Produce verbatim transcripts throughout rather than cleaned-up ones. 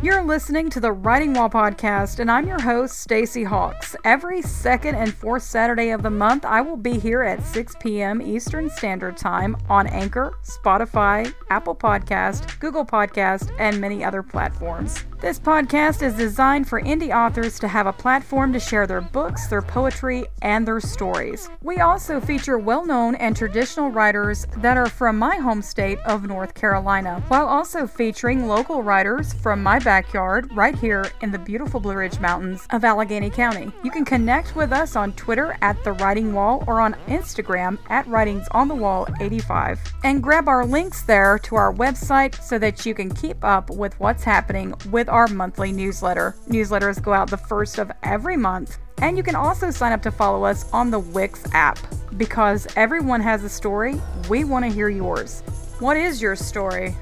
You're listening to the Writing Wall Podcast, and I'm your host, Stacey Hawks. Every second and fourth Saturday of the month, I will be here at six p.m. Eastern Standard Time on Anchor, Spotify, Apple Podcast, Google Podcast, and many other platforms. This podcast is designed for indie authors to have a platform to share their books, their poetry, and their stories. We also feature well-known and traditional writers that are from my home state of North Carolina, while also featuring local writers from my backyard right here in the beautiful Blue Ridge Mountains of Allegheny County. You can connect with us on Twitter at The Writing Wall or on Instagram at Writings on the Wall eighty-five. And grab our links there to our website so that you can keep up with what's happening with our monthly newsletter. Newsletters go out the first of every month, and you can also sign up to follow us on the Wix app, because everyone has a story. We want to hear yours. What is your story?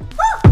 Woo!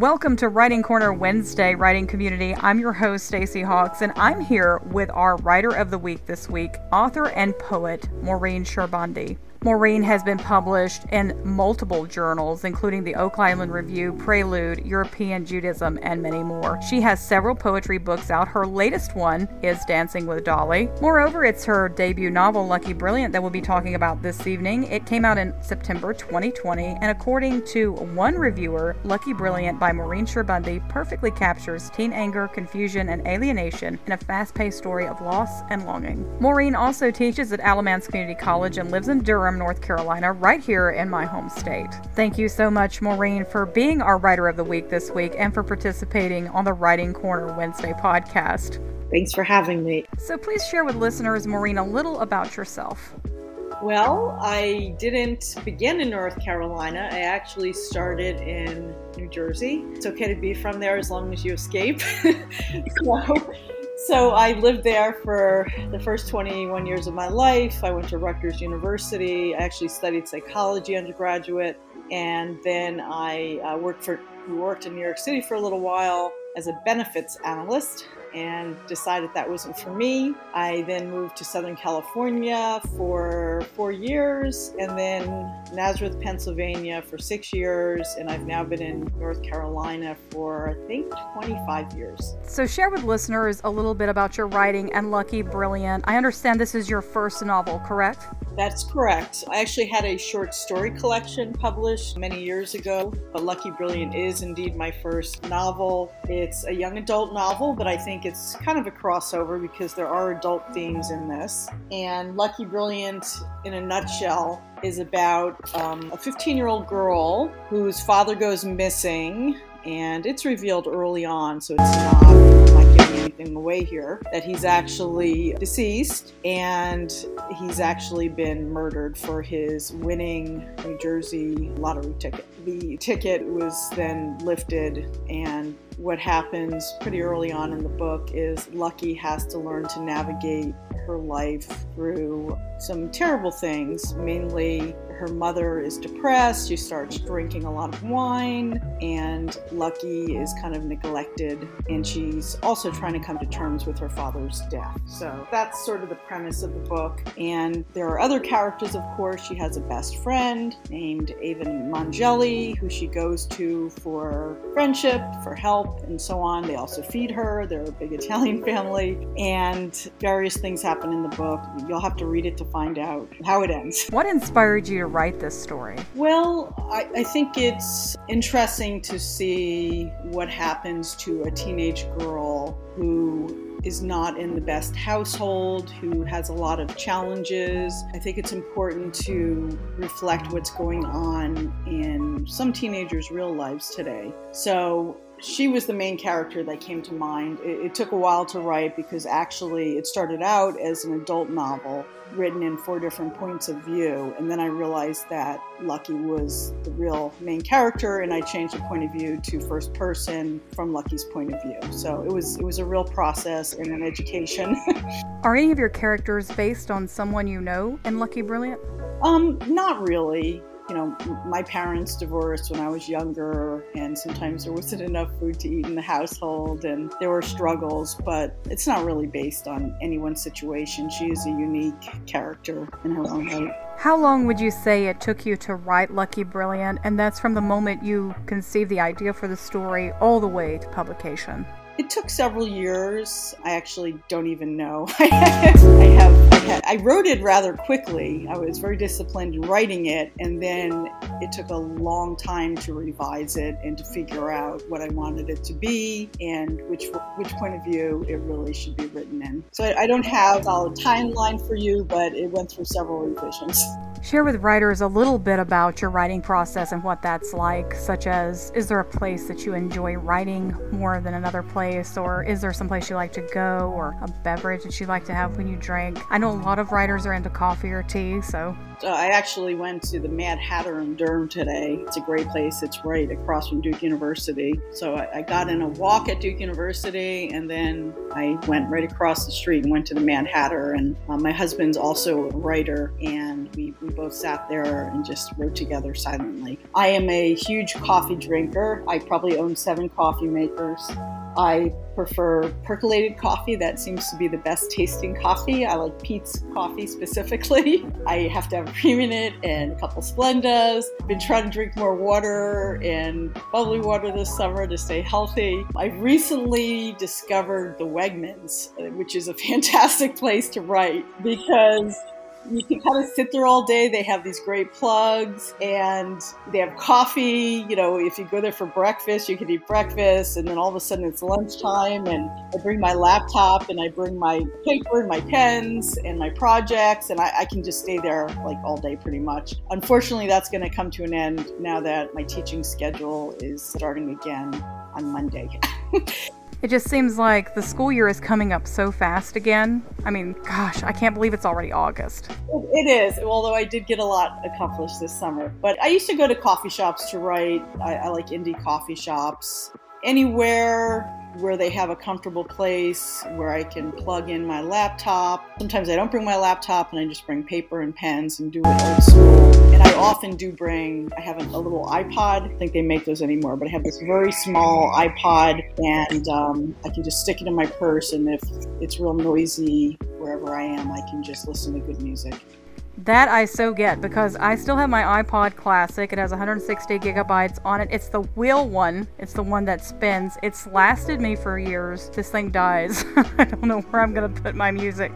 Welcome to Writing Corner Wednesday, writing community. I'm your host, Stacey Hawks, and I'm here with our Writer of the Week this week, author and poet, Maureen Sherbondy. Maureen has been published in multiple journals, including the Oak Island Review, Prelude, European Judaism, and many more. She has several poetry books out. Her latest one is Dancing with Dolly. Moreover, it's her debut novel, Lucky Brilliant, that we'll be talking about this evening. It came out in September twenty twenty, and according to one reviewer, Lucky Brilliant by Maureen Sherbondy perfectly captures teen anger, confusion, and alienation in a fast-paced story of loss and longing. Maureen also teaches at Alamance Community College and lives in Durham, North Carolina, right here in my home state. Thank you so much, Maureen, for being our Writer of the Week this week and for participating on the Writing Corner Wednesday podcast. Thanks for having me. So please share with listeners, Maureen, a little about yourself. Well, I didn't begin in North Carolina. I actually started in New Jersey. It's okay to be from there as long as you escape. so, So I lived there for the first twenty-one years of my life. I went to Rutgers University. I actually studied psychology undergraduate, and then I uh, worked for worked in New York City for a little while as a benefits analyst, and decided that wasn't for me. I then moved to Southern California for four years, and then Nazareth, Pennsylvania for six years, and I've now been in North Carolina for, I think, twenty-five years. So share with listeners a little bit about your writing and Lucky Brilliant. I understand this is your first novel, correct? That's correct. I actually had a short story collection published many years ago, but Lucky Brilliant is indeed my first novel. It's a young adult novel, but I think it's kind of a crossover because there are adult themes in this. And Lucky Brilliant, in a nutshell, is about um, a fifteen-year-old girl whose father goes missing, and it's revealed early on, so it's not, I'm not giving anything away here, that he's actually deceased, and he's actually been murdered for his winning New Jersey lottery ticket. The ticket was then lifted, and what happens pretty early on in the book is Lucky has to learn to navigate her life through some terrible things. Mainly, her mother is depressed, she starts drinking a lot of wine, and Lucky is kind of neglected, and she's also trying to come to terms with her father's death. So that's sort of the premise of the book. And there are other characters, of course. She has a best friend named Avon Mangelli, who she goes to for friendship, for help, and so on. They also feed her. They're a big Italian family, and various things happen in the book. You'll have to read it to find out how it ends. What inspired you to write this story? Well, I, I think it's interesting to see what happens to a teenage girl who is not in the best household, who has a lot of challenges. I think it's important to reflect what's going on in some teenagers' real lives today. So she was the main character that came to mind. It, it took a while to write because actually it started out as an adult novel written in four different points of view. And then I realized that Lucky was the real main character, and I changed the point of view to first person from Lucky's point of view. So it was it was a real process and an education. Are any of your characters based on someone you know in Lucky Brilliant? Um, not really. you know, my parents divorced when I was younger, and sometimes there wasn't enough food to eat in the household, and there were struggles, but it's not really based on anyone's situation. She is a unique character in her own right. How long would you say it took you to write Lucky Brilliant, and that's from the moment you conceived the idea for the story all the way to publication? It took several years. I actually don't even know. I, have, I, have, I wrote it rather quickly. I was very disciplined in writing it, and then it took a long time to revise it and to figure out what I wanted it to be and which which point of view it really should be written in. So I, I don't have a timeline for you, but it went through several revisions. Share with writers a little bit about your writing process and what that's like, such as, is there a place that you enjoy writing more than another place, or is there some place you like to go, or a beverage that you like to have when you drink? I know a lot of writers are into coffee or tea, so... So I actually went to the Mad Hatter in Durham today. It's a great place. It's right across from Duke University. So I, I got in a walk at Duke University, and then I went right across the street and went to the Mad Hatter. And uh, my husband's also a writer, and we, we both sat there and just wrote together silently. I am a huge coffee drinker. I probably own seven coffee makers. I prefer percolated coffee. That seems to be the best tasting coffee. I like Pete's coffee specifically. I have to have cream in it and a couple Splendas. I've been trying to drink more water and bubbly water this summer to stay healthy. I recently discovered the Wegmans, which is a fantastic place to write because you can kind of sit there all day. They have these great plugs and they have coffee. You know, if you go there for breakfast, you can eat breakfast, and then all of a sudden it's lunchtime, and I bring my laptop and I bring my paper and my pens and my projects, and I, I can just stay there like all day pretty much. Unfortunately, that's going to come to an end now that my teaching schedule is starting again on Monday. It just seems like the school year is coming up so fast again. I mean, gosh, I can't believe it's already August. It is, although I did get a lot accomplished this summer. But I used to go to coffee shops to write. I, I like indie coffee shops. Anywhere where they have a comfortable place where I can plug in my laptop. Sometimes I don't bring my laptop and I just bring paper and pens and do it old school. And I often do bring, I have a little iPod. I don't think they make those anymore, but I have this very small iPod, and um, I can just stick it in my purse, and if it's real noisy wherever I am, I can just listen to good music. That I so get, because I still have my iPod Classic. It has one hundred sixty gigabytes on it. It's the wheel one. It's the one that spins. It's lasted me for years. This thing dies. I don't know where I'm going to put my music.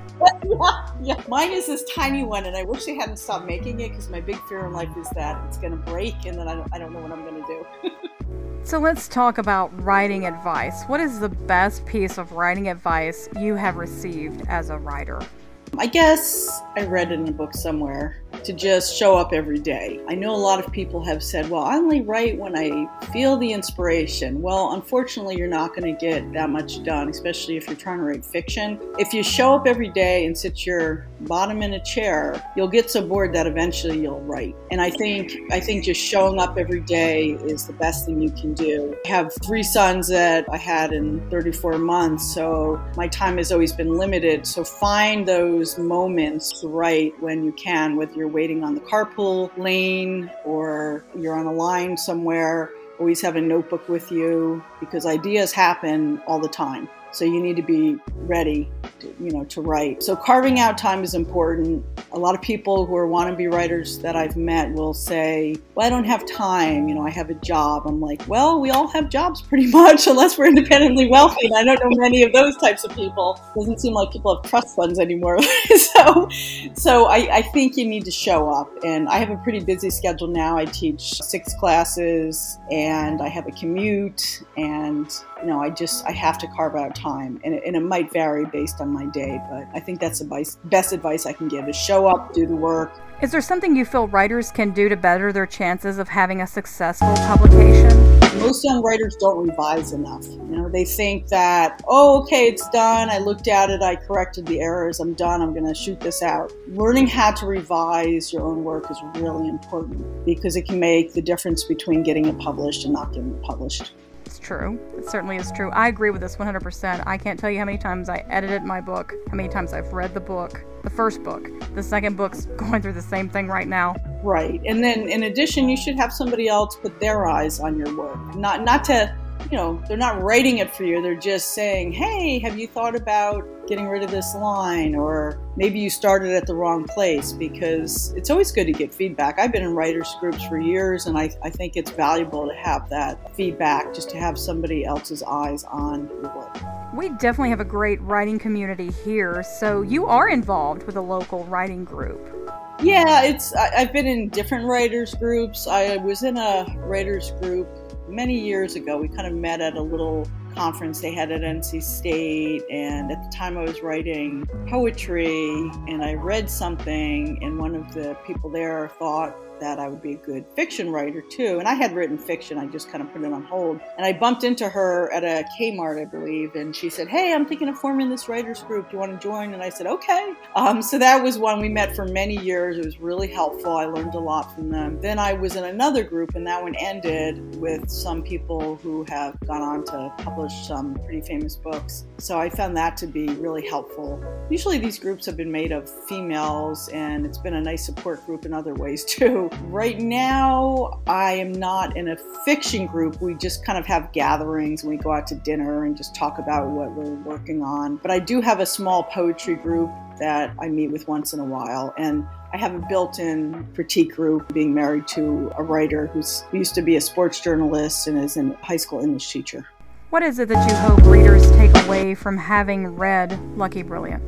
Yeah, mine is this tiny one, and I wish they hadn't stopped making it, because my big fear in life is that it's going to break, and then I don't, I don't know what I'm going to do. So let's talk about writing advice. What is the best piece of writing advice you have received as a writer? I guess I read it in a book somewhere, to just show up every day. I know a lot of people have said, well, I only write when I feel the inspiration. Well, unfortunately, you're not going to get that much done, especially if you're trying to write fiction. If you show up every day and sit your bottom in a chair, you'll get so bored that eventually you'll write. And I think I think just showing up every day is the best thing you can do. I have three sons that I had in thirty-four months, so my time has always been limited. So find those moments to write when you can, whether you're waiting on the carpool lane or you're on a line somewhere. Always have a notebook with you, because ideas happen all the time. So you need to be ready to, you know, to write. So carving out time is important. A lot of people who are wannabe writers that I've met will say, well, I don't have time, you know, I have a job. I'm like, well, we all have jobs pretty much, unless we're independently wealthy. And I don't know many of those types of people. It doesn't seem like people have trust funds anymore. so so I, I think you need to show up. And I have a pretty busy schedule now. I teach six classes, and I have a commute, and you know, I just, I have to carve out time, and it, and it might vary based on my day, but I think that's the best advice I can give is show up, do the work. Is there something you feel writers can do to better their chances of having a successful publication? Most young writers don't revise enough. You know, they think that, oh, okay, it's done. I looked at it. I corrected the errors. I'm done. I'm going to shoot this out. Learning how to revise your own work is really important, because it can make the difference between getting it published and not getting it published. It's true. It certainly is true. I agree with this one hundred percent. I can't tell you how many times I edited my book, how many times I've read the book, the first book. The second book's going through the same thing right now. Right. And then in addition, you should have somebody else put their eyes on your work. Not not to, you know, they're not rating it for you. They're just saying, hey, have you thought about getting rid of this line? Or maybe you started at the wrong place, because it's always good to get feedback. I've been in writers groups for years, and I, I think it's valuable to have that feedback, just to have somebody else's eyes on your work. We definitely have a great writing community here. So you are involved with a local writing group. Yeah, it's. I, I've been in different writers groups. I was in a writers group many years ago. We kind of met at a little conference they had at N C State, and at the time I was writing poetry, and I read something, and one of the people there thought that I would be a good fiction writer too, and I had written fiction, I just kind of put it on hold, and I bumped into her at a Kmart, I believe, and she said, hey, I'm thinking of forming this writers group, do you want to join? And I said, okay. Um, so that was one we met for many years. It was really helpful. I learned a lot from them. Then I was in another group, and that one ended with some people who have gone on to publish some pretty famous books, so I found that to be really helpful. Usually these groups have been made of females, and it's been a nice support group in other ways too. Right now, I am not in a fiction group. We just kind of have gatherings, and we go out to dinner and just talk about what we're working on. But I do have a small poetry group that I meet with once in a while. And I have a built-in critique group, being married to a writer who's, who used to be a sports journalist and is a high school English teacher. What is it that you hope readers take away from having read Lucky Brilliant?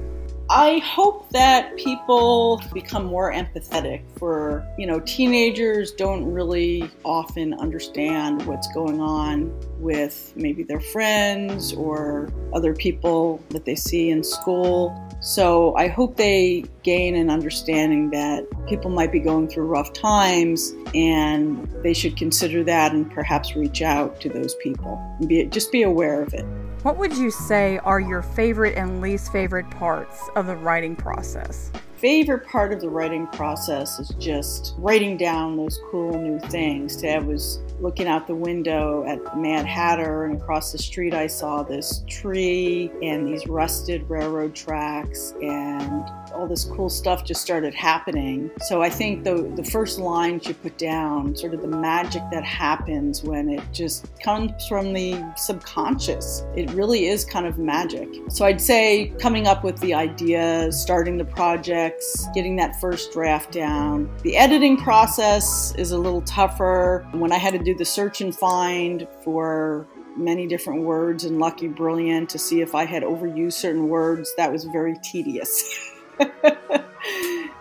I hope that people become more empathetic for, you know, teenagers don't really often understand what's going on with maybe their friends or other people that they see in school. So I hope they gain an understanding that people might be going through rough times, and they should consider that and perhaps reach out to those people and be, just be aware of it. What would you say are your favorite and least favorite parts of the writing process? Favorite part of the writing process is just writing down those cool new things. Today I was looking out the window at the Mad Hatter, and across the street I saw this tree and these rusted railroad tracks, and all this cool stuff just started happening. So I think the, the first lines you put down, sort of the magic that happens when it just comes from the subconscious. It really is kind of magic. So I'd say coming up with the ideas, starting the project, getting that first draft down. The editing process is a little tougher. When I had to do the search and find for many different words in Lucky Brilliant to see if I had overused certain words, that was very tedious.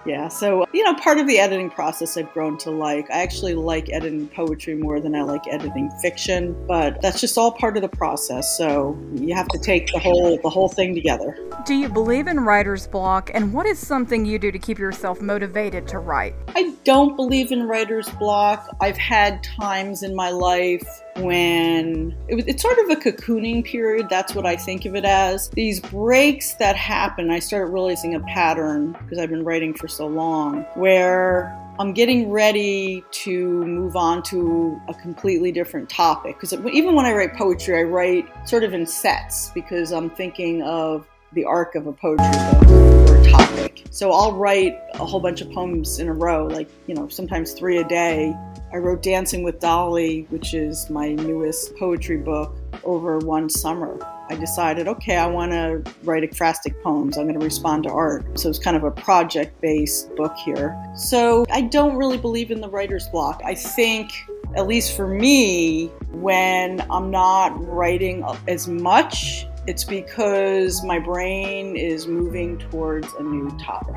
Yeah, so, you know, part of the editing process I've grown to like. I actually like editing poetry more than I like editing fiction, but that's just all part of the process. So you have to take the whole the whole thing together. Do you believe in writer's block? And what is something you do to keep yourself motivated to write? I don't believe in writer's block. I've had times in my life when it was, it's sort of a cocooning period. That's what I think of it as. These breaks that happen, I started realizing a pattern because I've been writing for so long, where I'm getting ready to move on to a completely different topic. Because even when I write poetry, I write sort of in sets, because I'm thinking of the arc of a poetry book or a topic. So I'll write a whole bunch of poems in a row, like, you know, sometimes three a day. I wrote Dancing with Dolly, which is my newest poetry book, over one summer. I decided, okay, I want to write ekphrastic poems. I'm going to respond to art. So it's kind of a project-based book here. So I don't really believe in the writer's block. I think, at least for me, when I'm not writing as much, it's because my brain is moving towards a new topic.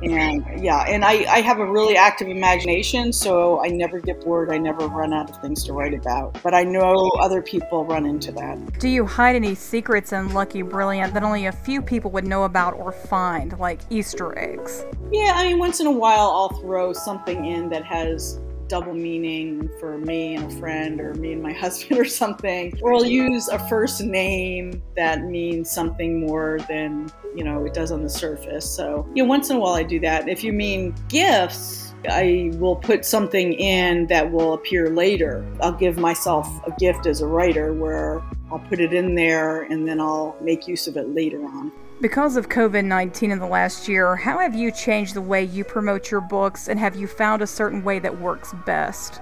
And yeah, and I, I have a really active imagination, so I never get bored. I never run out of things to write about. But I know other people run into that. Do you hide any secrets in Lucky Brilliant that only a few people would know about or find, like Easter eggs? Yeah, I mean, once in a while I'll throw something in that has double meaning for me and a friend, or me and my husband or something. Or I'll use a first name that means something more than, you know, it does on the surface. So, you know, once in a while I do that. If you mean gifts, I will put something in that will appear later. I'll give myself a gift as a writer where I'll put it in there, and then I'll make use of it later on. Because of COVID nineteen in the last year, how have you changed the way you promote your books, and have you found a certain way that works best?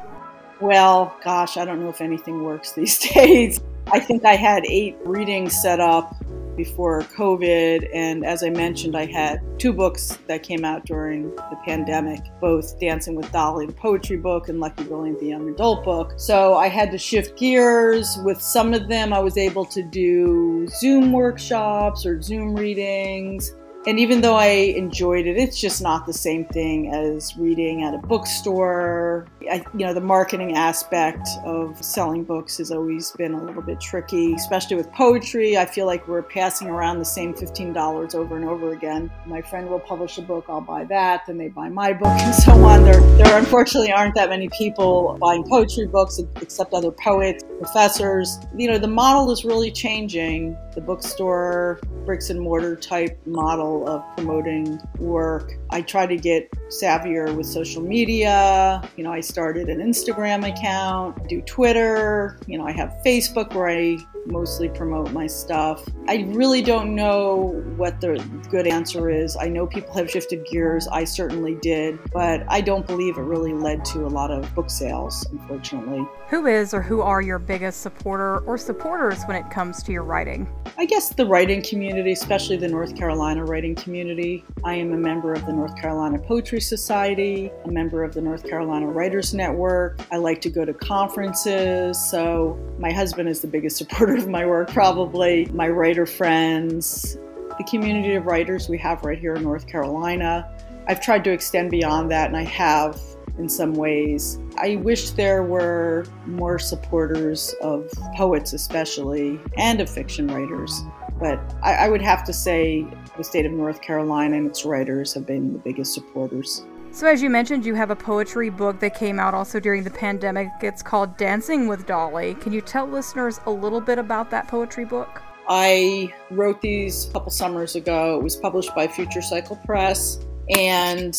Well, gosh, I don't know if anything works these days. I think I had eight readings set up before COVID, and as I mentioned, I had two books that came out during the pandemic, both Dancing with Dolly, the poetry book, and Lucky Brilliant, the young adult book. So I had to shift gears. With some of them, I was able to do Zoom workshops or Zoom readings. And even though I enjoyed it, it's just not the same thing as reading at a bookstore. I, you know, the marketing aspect of selling books has always been a little bit tricky, especially with poetry. I feel like we're passing around the same fifteen dollars over and over again. My friend will publish a book, I'll buy that, then they buy my book, and so on. There, there unfortunately aren't that many people buying poetry books except other poets, professors. You know, the model is really changing. The bookstore, bricks and mortar type model of promoting work. I try to get savvier with social media. You know, I started an Instagram account, I do Twitter, you know, I have Facebook where I mostly promote my stuff. I really don't know what the good answer is. I know people have shifted gears. I certainly did, but I don't believe it really led to a lot of book sales, unfortunately. Who is or who are your biggest supporter or supporters when it comes to your writing? I guess the writing community, especially the North Carolina writing community. I am a member of the North Carolina Poetry Society, a member of the North Carolina Writers Network. I like to go to conferences, so my husband is the biggest supporter of my work, probably. My writer friends, the community of writers we have right here in North Carolina. I've tried to extend beyond that, and I have in some ways. I wish there were more supporters of poets especially, and of fiction writers. But I, I would have to say the state of North Carolina and its writers have been the biggest supporters. So as you mentioned, you have a poetry book that came out also during the pandemic. It's called Dancing with Dolly. Can you tell listeners a little bit about that poetry book? I wrote these a couple summers ago. It was published by Future Cycle Press, and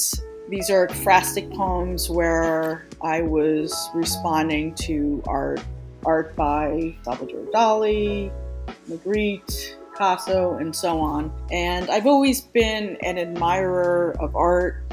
these are ekphrastic poems where I was responding to art. Art by Salvador Dali, Magritte, Picasso, and so on. And I've always been an admirer of art.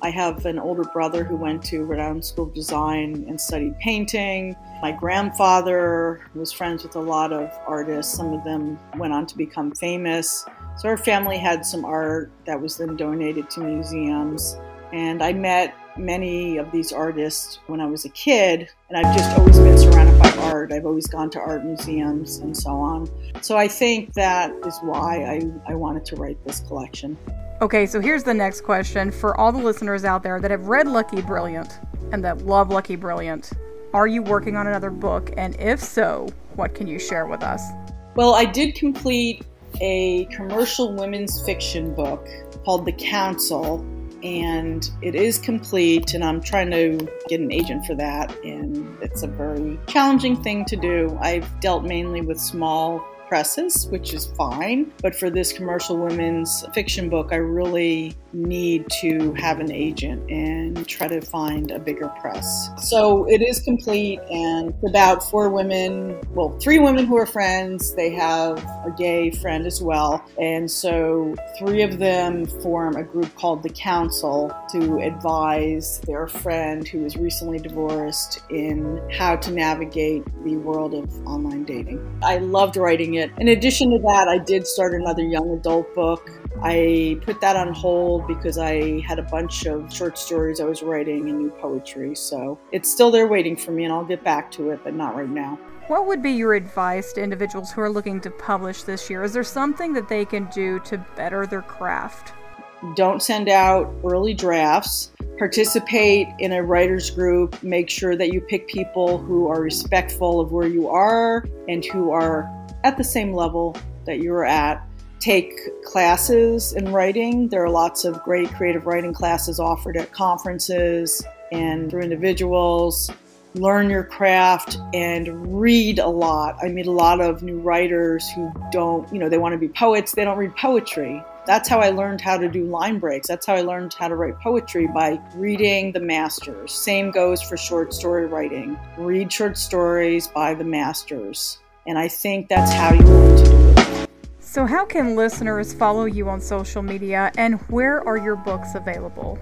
I have an older brother who went to Rhode Island School of Design and studied painting. My grandfather was friends with a lot of artists. Some of them went on to become famous. So our family had some art that was then donated to museums. And I met many of these artists when I was a kid, and I've just always been surrounded by art. I've always gone to art museums and so on. So I think that is why I, I wanted to write this collection. Okay, so here's the next question. For all the listeners out there that have read Lucky Brilliant and that love Lucky Brilliant, are you working on another book? And if so, what can you share with us? Well, I did complete a commercial women's fiction book called The Council, and it is complete, and I'm trying to get an agent for that, and it's a very challenging thing to do. I've dealt mainly with small presses, which is fine, but for this commercial women's fiction book, I really need to have an agent and try to find a bigger press. So it is complete, and about four women, well, three women who are friends. They have a gay friend as well, and so three of them form a group called The Council to advise their friend who is recently divorced in how to navigate the world of online dating. I loved writing it. In addition to that, I did start another young adult book. I put that on hold because I had a bunch of short stories I was writing and new poetry, so it's still there waiting for me, and I'll get back to it, but not right now. What would be your advice to individuals who are looking to publish this year? Is there something that they can do to better their craft? Don't send out early drafts. Participate in a writer's group. Make sure that you pick people who are respectful of where you are and who are at the same level that you're at. Take classes in writing. There are lots of great creative writing classes offered at conferences and through individuals. Learn your craft and read a lot. I meet a lot of new writers who don't, you know, they want to be poets, they don't read poetry. That's how I learned how to do line breaks. That's how I learned how to write poetry, by reading the masters. Same goes for short story writing. Read short stories by the masters. And I think that's how you learn to do it. So how can listeners follow you on social media, and where are your books available?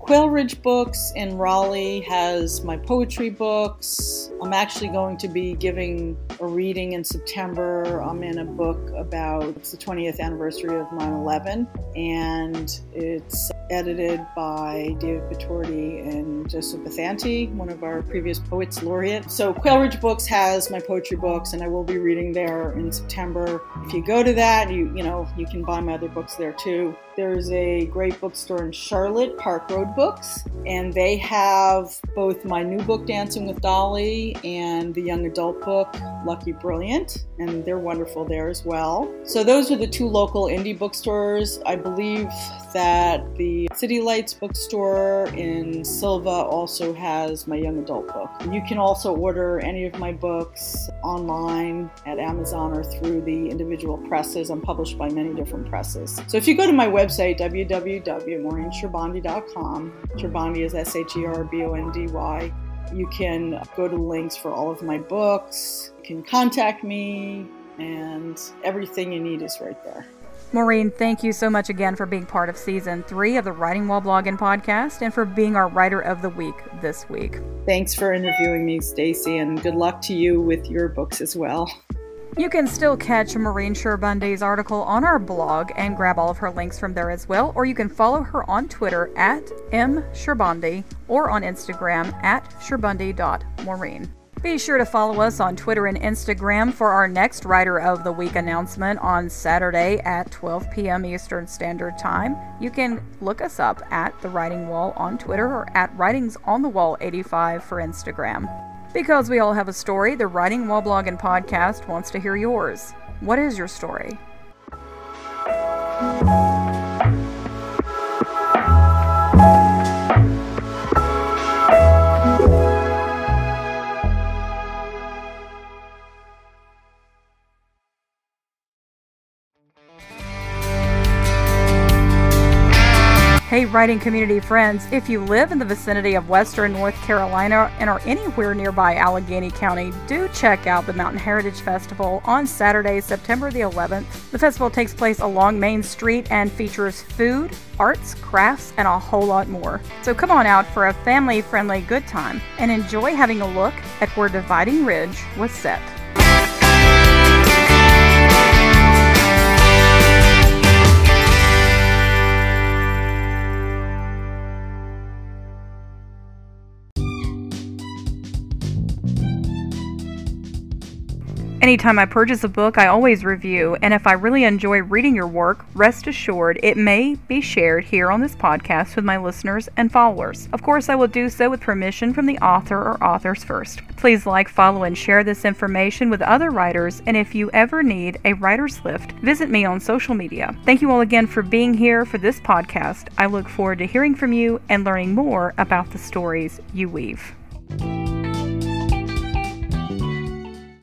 Quail Ridge Books in Raleigh has my poetry books. I'm actually going to be giving a reading in September. I'm in a book about the twentieth anniversary of nine eleven, and it's edited by David Pittorti and Joseph Bethanti, one of our previous Poets Laureate. So Quail Ridge Books has my poetry books, and I will be reading there in September. If you go to that, you you know, you can buy my other books there too. There's a great bookstore in Charlotte, Park Road Books, and they have both my new book, Dancing with Dolly, and the young adult book, Lucky Brilliant, and they're wonderful there as well. So those are the two local indie bookstores. I believe that the City Lights bookstore in Silva also has my young adult book. You can also order any of my books online at Amazon or through the individual presses. I'm published by many different presses. So if you go to my website, website w w w dot maureen sherbondy dot com. Sherbondy is S H E R B O N D Y. You can go to links for all of my books. You can contact me, and everything you need is right there. Maureen, thank you so much again for being part of Season three of the Writing While Blogging podcast and for being our Writer of the Week this week. Thanks for interviewing me, Stacey, and good luck to you with your books as well. You can still catch Maureen Sherbondy's article on our blog and grab all of her links from there as well, or you can follow her on Twitter at m sherbondy or on Instagram at sherbondy dot maureen. Be sure to follow us on Twitter and Instagram for our next Writer of the Week announcement on Saturday at twelve p.m. Eastern Standard Time. You can look us up at The Writing Wall on Twitter or at Writings on the Wall eighty-five for Instagram. Because we all have a story, the Writing While Blogging podcast wants to hear yours. What is your story? Hey, writing community friends, if you live in the vicinity of Western North Carolina and are anywhere nearby Allegheny County, do check out the Mountain Heritage Festival on Saturday, September the eleventh. The festival takes place along Main Street and features food, arts, crafts, and a whole lot more. So come on out for a family-friendly good time and enjoy having a look at where Dividing Ridge was set. Anytime I purchase a book, I always review, and if I really enjoy reading your work, rest assured it may be shared here on this podcast with my listeners and followers. Of course, I will do so with permission from the author or authors first. Please like, follow, and share this information with other writers, and if you ever need a writer's lift, visit me on social media. Thank you all again for being here for this podcast. I look forward to hearing from you and learning more about the stories you weave.